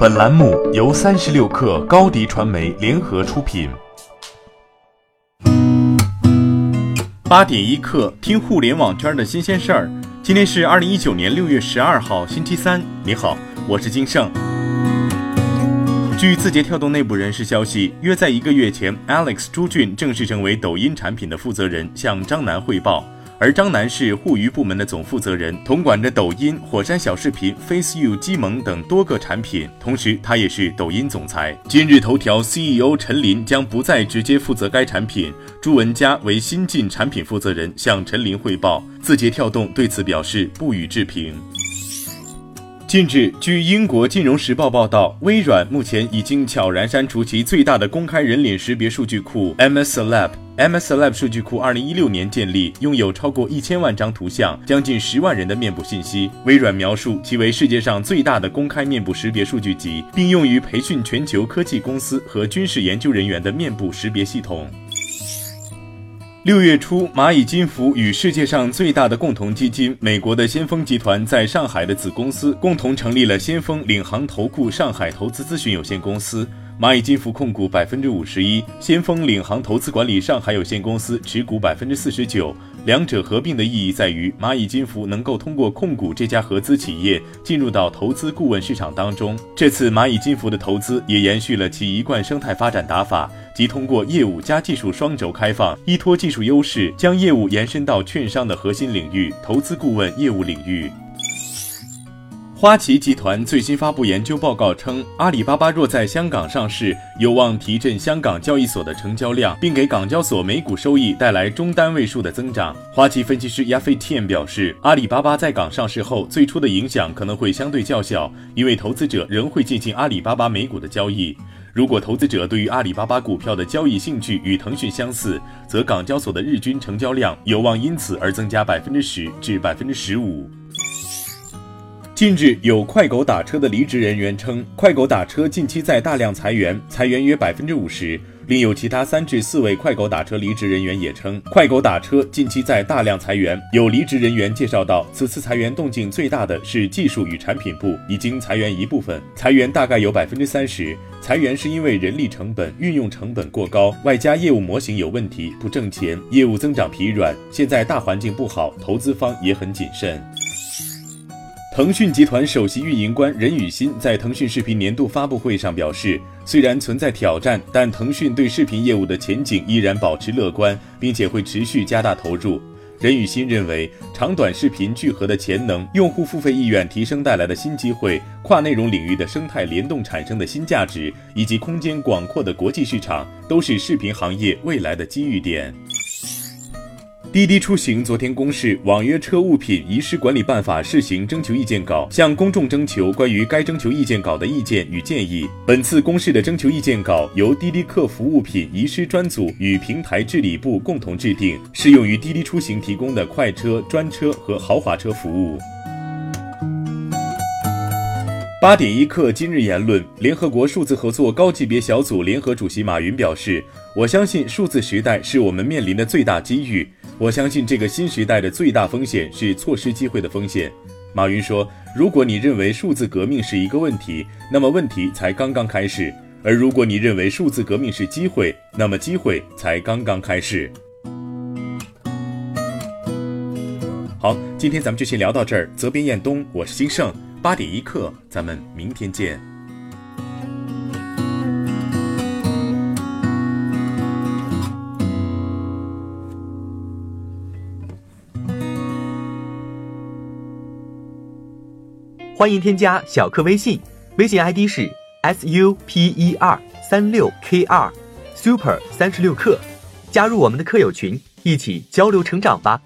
本栏目由36氪高迪传媒联合出品。8点1刻，听互联网圈的新鲜事儿。今天是2019年6月12号，星期三。你好，我是金盛。据字节跳动内部人士消息，约在1个月前 ，Alex 朱俊正式成为抖音产品的负责人，向张楠汇报。而张楠是互娱部门的总负责人，统管着抖音、火山小视频、FaceU、机萌等多个产品，同时他也是抖音总裁。今日头条 CEO 陈林将不再直接负责该产品，朱文佳为新晋产品负责人向陈林汇报。字节跳动对此表示不予置评。近日，据英国金融时报报道，微软目前已经悄然删除其最大的公开人脸识别数据库 MS Celeb。MS Celeb 数据库2016年建立，拥有超过1000万张图像，将近10万人的面部信息。微软描述其为世界上最大的公开面部识别数据集，并用于培训全球科技公司和军事研究人员的面部识别系统。6月初，蚂蚁金服与世界上最大的共同基金美国的先锋集团在上海的子公司共同成立了先锋领航投顾上海投资咨询有限公司。蚂蚁金服控股51%，先锋领航投资管理上海有限公司持股49%。两者合并的意义在于，蚂蚁金服能够通过控股这家合资企业进入到投资顾问市场当中。这次蚂蚁金服的投资也延续了其一贯生态发展打法，即通过业务加技术双轴开放，依托技术优势，将业务延伸到券商的核心领域——投资顾问业务领域。花旗集团最新发布研究报告称，阿里巴巴若在香港上市，有望提振香港交易所的成交量，并给港交所每股收益带来中单位数的增长。花旗分析师亚飞 TM 表示，阿里巴巴在港上市后最初的影响可能会相对较小，因为投资者仍会进行阿里巴巴每股的交易。如果投资者对于阿里巴巴股票的交易兴趣与腾讯相似，则港交所的日均成交量有望因此而增加10%至15%。近日，有快狗打车的离职人员称，快狗打车近期在大量裁员约50%。另有其他3至4位快狗打车离职人员也称，快狗打车近期在大量裁员。有离职人员介绍到，此次裁员动静最大的是技术与产品部，已经裁员一部分，裁员大概有30%。裁员是因为人力成本、运用成本过高，外加业务模型有问题，不挣钱，业务增长疲软。现在大环境不好，投资方也很谨慎。腾讯集团首席运营官任宇欣在腾讯视频年度发布会上表示，虽然存在挑战，但腾讯对视频业务的前景依然保持乐观，并且会持续加大投入。任宇欣认为，长短视频聚合的潜能、用户付费意愿提升带来的新机会、跨内容领域的生态联动产生的新价值，以及空间广阔的国际市场，都是视频行业未来的机遇点。滴滴出行昨天公示《网约车物品遗失管理办法》试行征求意见稿，向公众征求关于该征求意见稿的意见与建议。本次公示的征求意见稿由滴滴客服物品遗失专组与平台治理部共同制定，适用于滴滴出行提供的快车、专车和豪华车服务。8点1刻今日言论，联合国数字合作高级别小组联合主席马云表示，我相信数字时代是我们面临的最大机遇，我相信这个新时代的最大风险是错失机会的风险。马云说，如果你认为数字革命是一个问题，那么问题才刚刚开始，而如果你认为数字革命是机会，那么机会才刚刚开始。好，今天咱们就先聊到这儿。责编彦东，我是金盛。8点1刻，咱们明天见。欢迎添加小课微信，微信 ID 是 SUPER36KR Super 36课，加入我们的课友群，一起交流成长吧。